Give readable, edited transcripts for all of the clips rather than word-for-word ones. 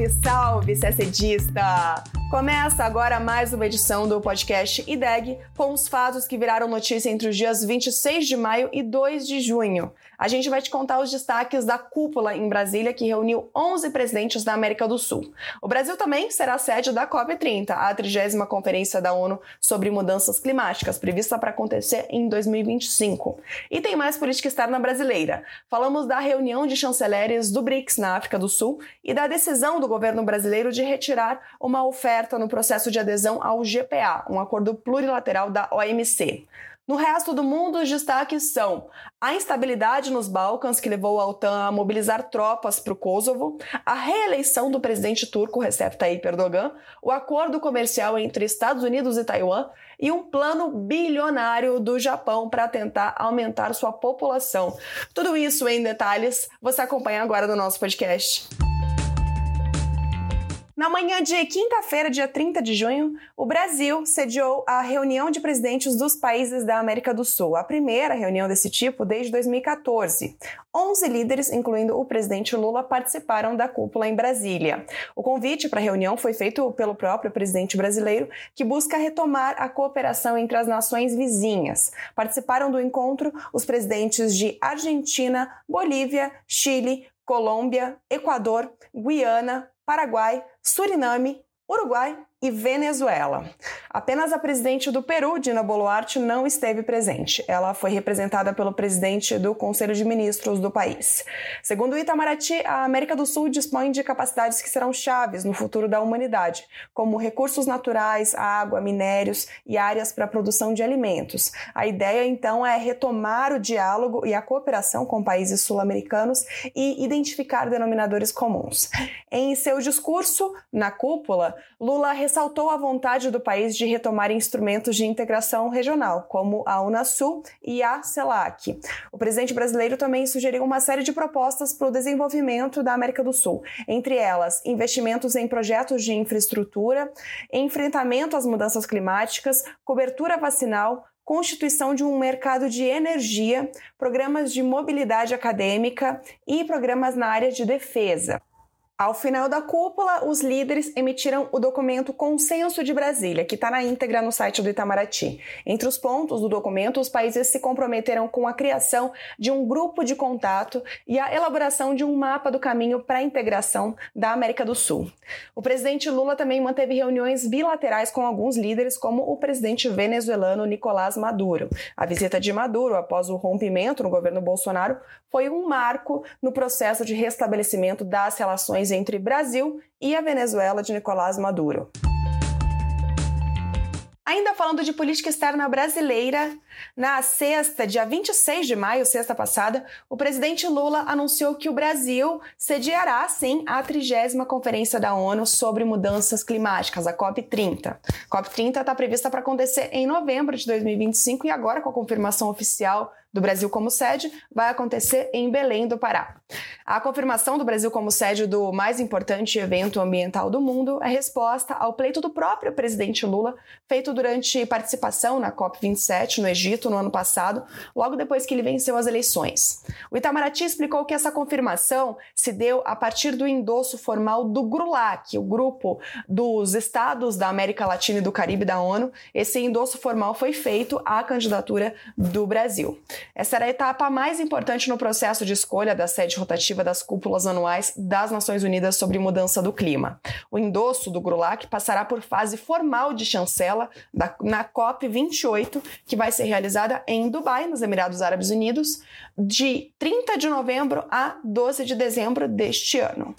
Salve, salve, CECedista! Começa agora mais uma edição do podcast IDEG com os fatos que viraram notícia entre os dias 26 de maio e 2 de junho. A gente vai te contar os destaques da cúpula em Brasília que reuniu 11 presidentes da América do Sul. O Brasil também será sede da COP30, a 30ª Conferência da ONU sobre Mudanças Climáticas, prevista para acontecer em 2025. E tem mais política externa brasileira. Falamos da reunião de chanceleres do BRICS na África do Sul e da decisão do governo brasileiro de retirar uma oferta no processo de adesão ao GPA, um acordo plurilateral da OMC. No resto do mundo, os destaques são a instabilidade nos Balcãs, que levou a OTAN a mobilizar tropas para o Kosovo, a reeleição do presidente turco Recep Tayyip Erdogan, o acordo comercial entre Estados Unidos e Taiwan e um plano bilionário do Japão para tentar aumentar sua população. Tudo isso em detalhes, você acompanha agora no nosso podcast. Na manhã de quinta-feira, dia 30 de junho, o Brasil sediou a reunião de presidentes dos países da América do Sul, a primeira reunião desse tipo desde 2014. 11 líderes, incluindo o presidente Lula, participaram da cúpula em Brasília. O convite para a reunião foi feito pelo próprio presidente brasileiro, que busca retomar a cooperação entre as nações vizinhas. Participaram do encontro os presidentes de Argentina, Bolívia, Chile, Colômbia, Equador, Guiana, Paraguai, Suriname, Uruguai e Venezuela. Apenas a presidente do Peru, Dina Boluarte, não esteve presente. Ela foi representada pelo presidente do Conselho de Ministros do país. Segundo o Itamaraty, a América do Sul dispõe de capacidades que serão chaves no futuro da humanidade, como recursos naturais, água, minérios e áreas para a produção de alimentos. A ideia, então, é retomar o diálogo e a cooperação com países sul-americanos e identificar denominadores comuns. Em seu discurso, na cúpula, Lula ressaltou a vontade do país de retomar instrumentos de integração regional, como a Unasul e a CELAC. O presidente brasileiro também sugeriu uma série de propostas para o desenvolvimento da América do Sul, entre elas investimentos em projetos de infraestrutura, enfrentamento às mudanças climáticas, cobertura vacinal, constituição de um mercado de energia, programas de mobilidade acadêmica e programas na área de defesa. Ao final da cúpula, os líderes emitiram o documento Consenso de Brasília, que está na íntegra no site do Itamaraty. Entre os pontos do documento, os países se comprometeram com a criação de um grupo de contato e a elaboração de um mapa do caminho para a integração da América do Sul. O presidente Lula também manteve reuniões bilaterais com alguns líderes, como o presidente venezuelano Nicolás Maduro. A visita de Maduro, após o rompimento no governo Bolsonaro, foi um marco no processo de restabelecimento das relações entre Brasil e a Venezuela de Nicolás Maduro. Ainda falando de política externa brasileira, na sexta, dia 26 de maio, sexta passada, o presidente Lula anunciou que o Brasil sediará, sim, a 30ª Conferência da ONU sobre Mudanças Climáticas, a COP30. COP30 está prevista para acontecer em novembro de 2025 e agora, com a confirmação oficial do Brasil como sede, vai acontecer em Belém do Pará. A confirmação do Brasil como sede do mais importante evento ambiental do mundo é resposta ao pleito do próprio presidente Lula, feito durante participação na COP27 no Egito no ano passado, logo depois que ele venceu as eleições. O Itamaraty explicou que essa confirmação se deu a partir do endosso formal do GRULAC, o Grupo dos Estados da América Latina e do Caribe da ONU. Esse endosso formal foi feito à candidatura do Brasil. Essa era a etapa mais importante no processo de escolha da sede rotativa das cúpulas anuais das Nações Unidas sobre mudança do clima. O endosso do GRULAC passará por fase formal de chancela na COP28, que vai ser realizada em Dubai, nos Emirados Árabes Unidos, de 30 de novembro a 12 de dezembro deste ano.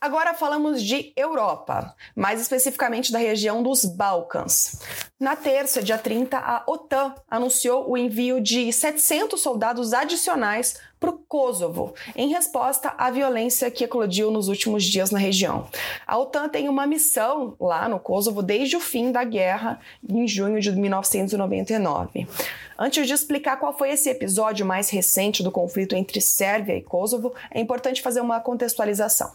Agora falamos de Europa, mais especificamente da região dos Balcãs. Na terça, dia 30, a OTAN anunciou o envio de 700 soldados adicionais para o Kosovo, em resposta à violência que eclodiu nos últimos dias na região. A OTAN tem uma missão lá no Kosovo desde o fim da guerra, em junho de 1999. Antes de explicar qual foi esse episódio mais recente do conflito entre Sérvia e Kosovo, é importante fazer uma contextualização.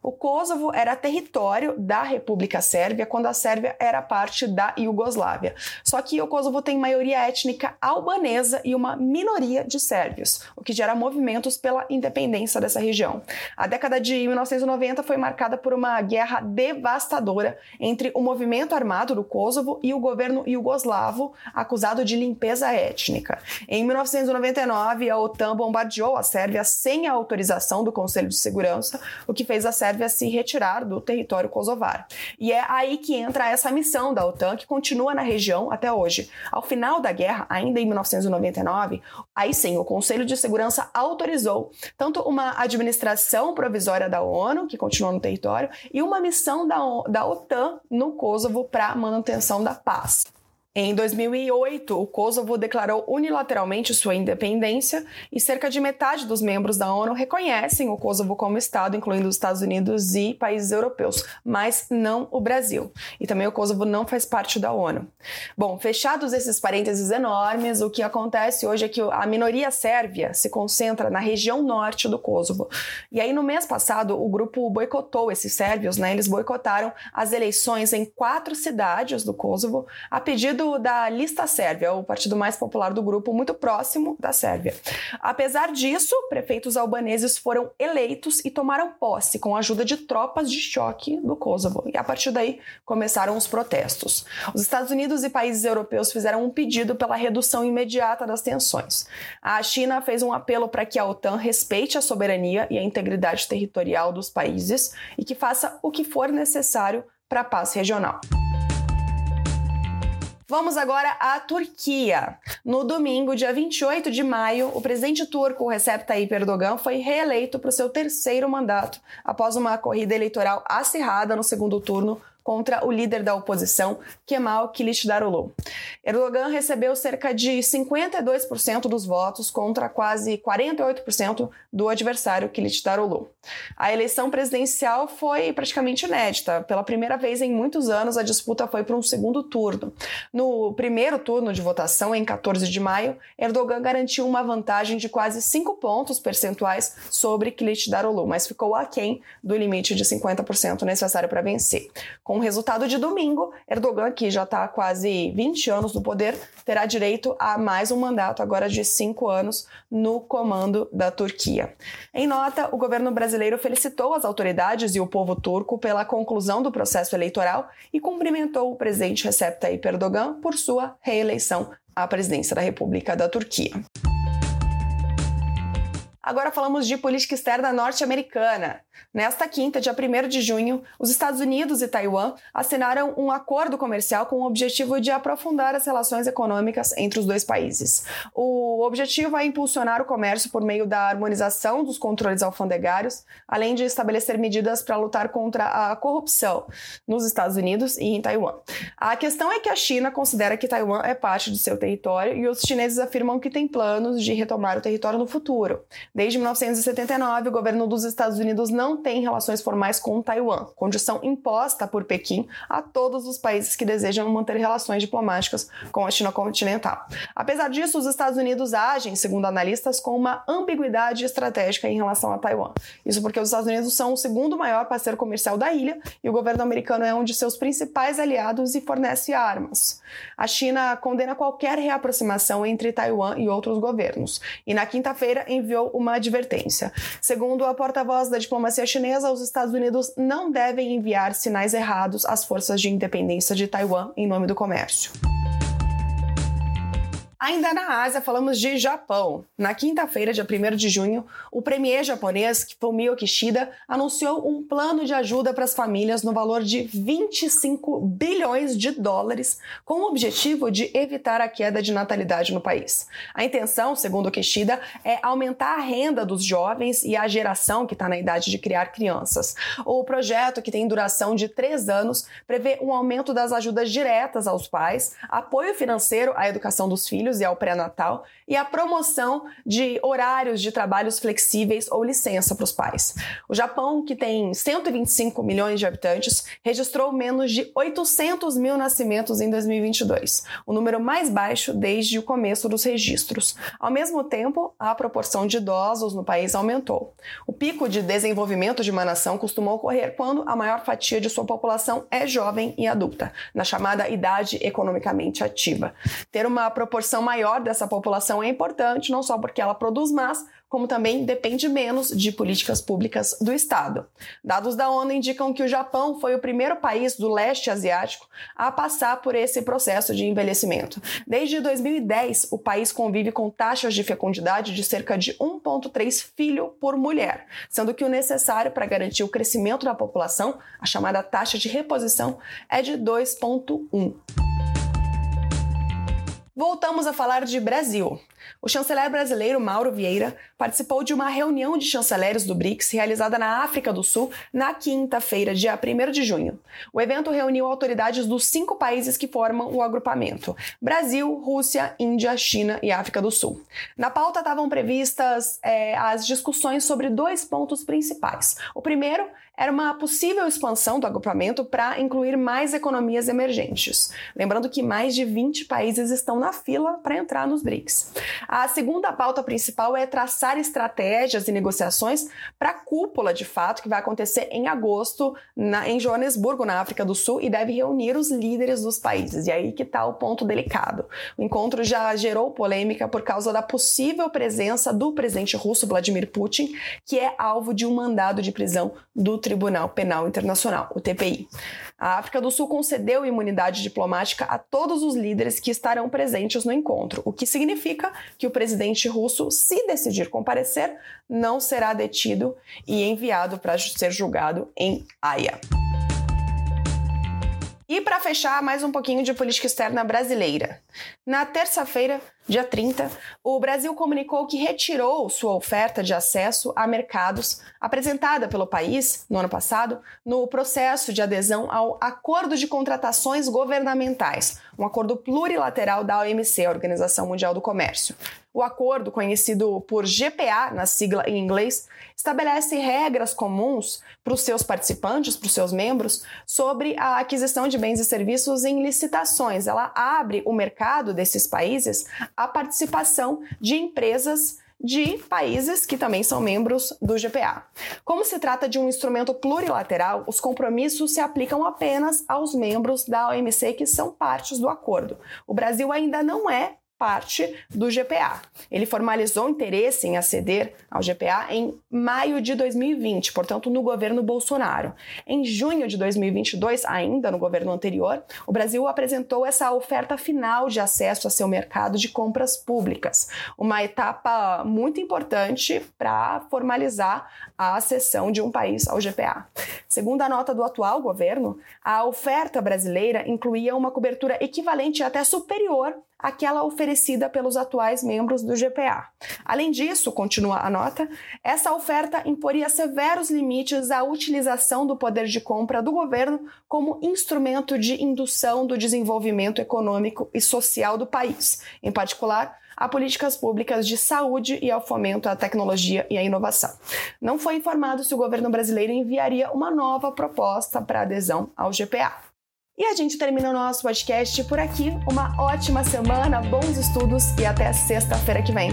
O Kosovo era território da República Sérvia quando a Sérvia era parte da Iugoslávia. Só que o Kosovo tem maioria étnica albanesa e uma minoria de sérvios, o que gera movimentos pela independência dessa região. A década de 1990 foi marcada por uma guerra devastadora entre o movimento armado do Kosovo e o governo iugoslavo, acusado de limpeza étnica. Em 1999, a OTAN bombardeou a Sérvia sem a autorização do Conselho de Segurança, o que fez a Sérvia se retirar do território kosovar. E é aí que entra essa missão da OTAN, que continua na região até hoje. Ao final da guerra, ainda em 1999, aí sim, o Conselho de Segurança autorizou tanto uma administração provisória da ONU, que continua no território, e uma missão da OTAN no Kosovo para manutenção da paz. Em 2008, o Kosovo declarou unilateralmente sua independência e cerca de metade dos membros da ONU reconhecem o Kosovo como Estado, incluindo os Estados Unidos e países europeus, mas não o Brasil. E também o Kosovo não faz parte da ONU. Bom, fechados esses parênteses enormes, o que acontece hoje é que a minoria sérvia se concentra na região norte do Kosovo. E aí, no mês passado, o grupo boicotou esses sérvios, né? Eles boicotaram as eleições em 4 cidades do Kosovo, a pedido da Lista Sérvia, o partido mais popular do grupo, muito próximo da Sérvia. Apesar disso, prefeitos albaneses foram eleitos e tomaram posse com a ajuda de tropas de choque do Kosovo. E a partir daí começaram os protestos. Os Estados Unidos e países europeus fizeram um pedido pela redução imediata das tensões. A China fez um apelo para que a OTAN respeite a soberania e a integridade territorial dos países e que faça o que for necessário para a paz regional. Vamos agora à Turquia. No domingo, dia 28 de maio, o presidente turco Recep Tayyip Erdogan foi reeleito para o seu 3º mandato após uma corrida eleitoral acirrada no segundo turno contra o líder da oposição, Kemal Kılıçdaroğlu. Erdogan recebeu cerca de 52% dos votos contra quase 48% do adversário Kılıçdaroğlu. A eleição presidencial foi praticamente inédita. Pela primeira vez em muitos anos, a disputa foi para um segundo turno. No primeiro turno de votação, em 14 de maio, Erdogan garantiu uma vantagem de quase 5 pontos percentuais sobre Kılıçdaroğlu, mas ficou aquém do limite de 50% necessário para vencer. Com o resultado de domingo, Erdogan, que já está há quase 20 anos no poder, terá direito a mais um mandato, agora de 5 anos, no comando da Turquia. Em nota, o governo brasileiro felicitou as autoridades e o povo turco pela conclusão do processo eleitoral e cumprimentou o presidente Recep Tayyip Erdogan por sua reeleição à presidência da República da Turquia. Agora falamos de política externa norte-americana. Nesta quinta, dia 1º de junho, os Estados Unidos e Taiwan assinaram um acordo comercial com o objetivo de aprofundar as relações econômicas entre os dois países. O objetivo é impulsionar o comércio por meio da harmonização dos controles alfandegários, além de estabelecer medidas para lutar contra a corrupção nos Estados Unidos e em Taiwan. A questão é que a China considera que Taiwan é parte do seu território e os chineses afirmam que têm planos de retomar o território no futuro. Desde 1979, o governo dos Estados Unidos não tem relações formais com Taiwan, condição imposta por Pequim a todos os países que desejam manter relações diplomáticas com a China continental. Apesar disso, os Estados Unidos agem, segundo analistas, com uma ambiguidade estratégica em relação a Taiwan. Isso porque os Estados Unidos são o segundo maior parceiro comercial da ilha e o governo americano é um de seus principais aliados e fornece armas. A China condena qualquer reaproximação entre Taiwan e outros governos e, na quinta-feira, enviou uma advertência. Segundo a porta-voz da diplomacia chinesa, os Estados Unidos não devem enviar sinais errados às forças de independência de Taiwan em nome do comércio. Ainda na Ásia, falamos de Japão. Na quinta-feira, dia 1º de junho, o premier japonês Fumio Kishida anunciou um plano de ajuda para as famílias no valor de US$ 25 bilhões, com o objetivo de evitar a queda de natalidade no país. A intenção, segundo Kishida, é aumentar a renda dos jovens e a geração que está na idade de criar crianças. O projeto, que tem duração de 3 anos, prevê um aumento das ajudas diretas aos pais, apoio financeiro à educação dos filhos e ao pré-natal, e a promoção de horários de trabalhos flexíveis ou licença para os pais. O Japão, que tem 125 milhões de habitantes, registrou menos de 800 mil nascimentos em 2022, o número mais baixo desde o começo dos registros. Ao mesmo tempo, a proporção de idosos no país aumentou. O pico de desenvolvimento de uma nação costuma ocorrer quando a maior fatia de sua população é jovem e adulta, na chamada idade economicamente ativa. Ter uma proporção participação maior dessa população é importante, não só porque ela produz mais, como também depende menos de políticas públicas do Estado. Dados da ONU indicam que o Japão foi o primeiro país do leste asiático a passar por esse processo de envelhecimento. Desde 2010, o país convive com taxas de fecundidade de cerca de 1,3 filho por mulher, sendo que o necessário para garantir o crescimento da população, a chamada taxa de reposição, é de 2,1. Voltamos a falar de Brasil. O chanceler brasileiro Mauro Vieira participou de uma reunião de chanceleres do BRICS realizada na África do Sul na quinta-feira, dia 1º de junho. O evento reuniu autoridades dos 5 países que formam o agrupamento: Brasil, Rússia, Índia, China e África do Sul. Na pauta estavam previstas as discussões sobre 2 pontos principais. O primeiro era uma possível expansão do agrupamento para incluir mais economias emergentes. Lembrando que mais de 20 países estão na fila para entrar nos BRICS. A segunda pauta principal é traçar estratégias e negociações para a cúpula de fato que vai acontecer em agosto em Joanesburgo, na África do Sul, e deve reunir os líderes dos países. E aí que está o ponto delicado. O encontro já gerou polêmica por causa da possível presença do presidente russo Vladimir Putin, que é alvo de um mandado de prisão do Tribunal Penal Internacional, o TPI. A África do Sul concedeu imunidade diplomática a todos os líderes que estarão presentes no encontro, o que significa que o presidente russo, se decidir comparecer, não será detido e enviado para ser julgado em Haia. E para fechar, mais um pouquinho de política externa brasileira. Na terça-feira, dia 30, o Brasil comunicou que retirou sua oferta de acesso a mercados apresentada pelo país no ano passado no processo de adesão ao Acordo de Contratações Governamentais, um acordo plurilateral da OMC, a Organização Mundial do Comércio. O acordo, conhecido por GPA, na sigla em inglês, estabelece regras comuns para os seus participantes, para os seus membros, sobre a aquisição de bens e serviços em licitações. Ela abre o mercado desses países à participação de empresas de países que também são membros do GPA. Como se trata de um instrumento plurilateral, os compromissos se aplicam apenas aos membros da OMC que são partes do acordo. O Brasil ainda não é parte do GPA. Ele formalizou interesse em aceder ao GPA em maio de 2020, portanto, no governo Bolsonaro. Em junho de 2022, ainda no governo anterior, o Brasil apresentou essa oferta final de acesso a seu mercado de compras públicas, uma etapa muito importante para formalizar a acessão de um país ao GPA. Segundo a nota do atual governo, a oferta brasileira incluía uma cobertura equivalente e até superior àquela oferecida pelos atuais membros do GPA. Além disso, continua a nota, essa oferta imporia severos limites à utilização do poder de compra do governo como instrumento de indução do desenvolvimento econômico e social do país, em particular a políticas públicas de saúde e ao fomento à tecnologia e à inovação. Não foi informado se o governo brasileiro enviaria uma nova proposta para adesão ao GPA. E a gente termina o nosso podcast por aqui. Uma ótima semana, bons estudos e até sexta-feira que vem.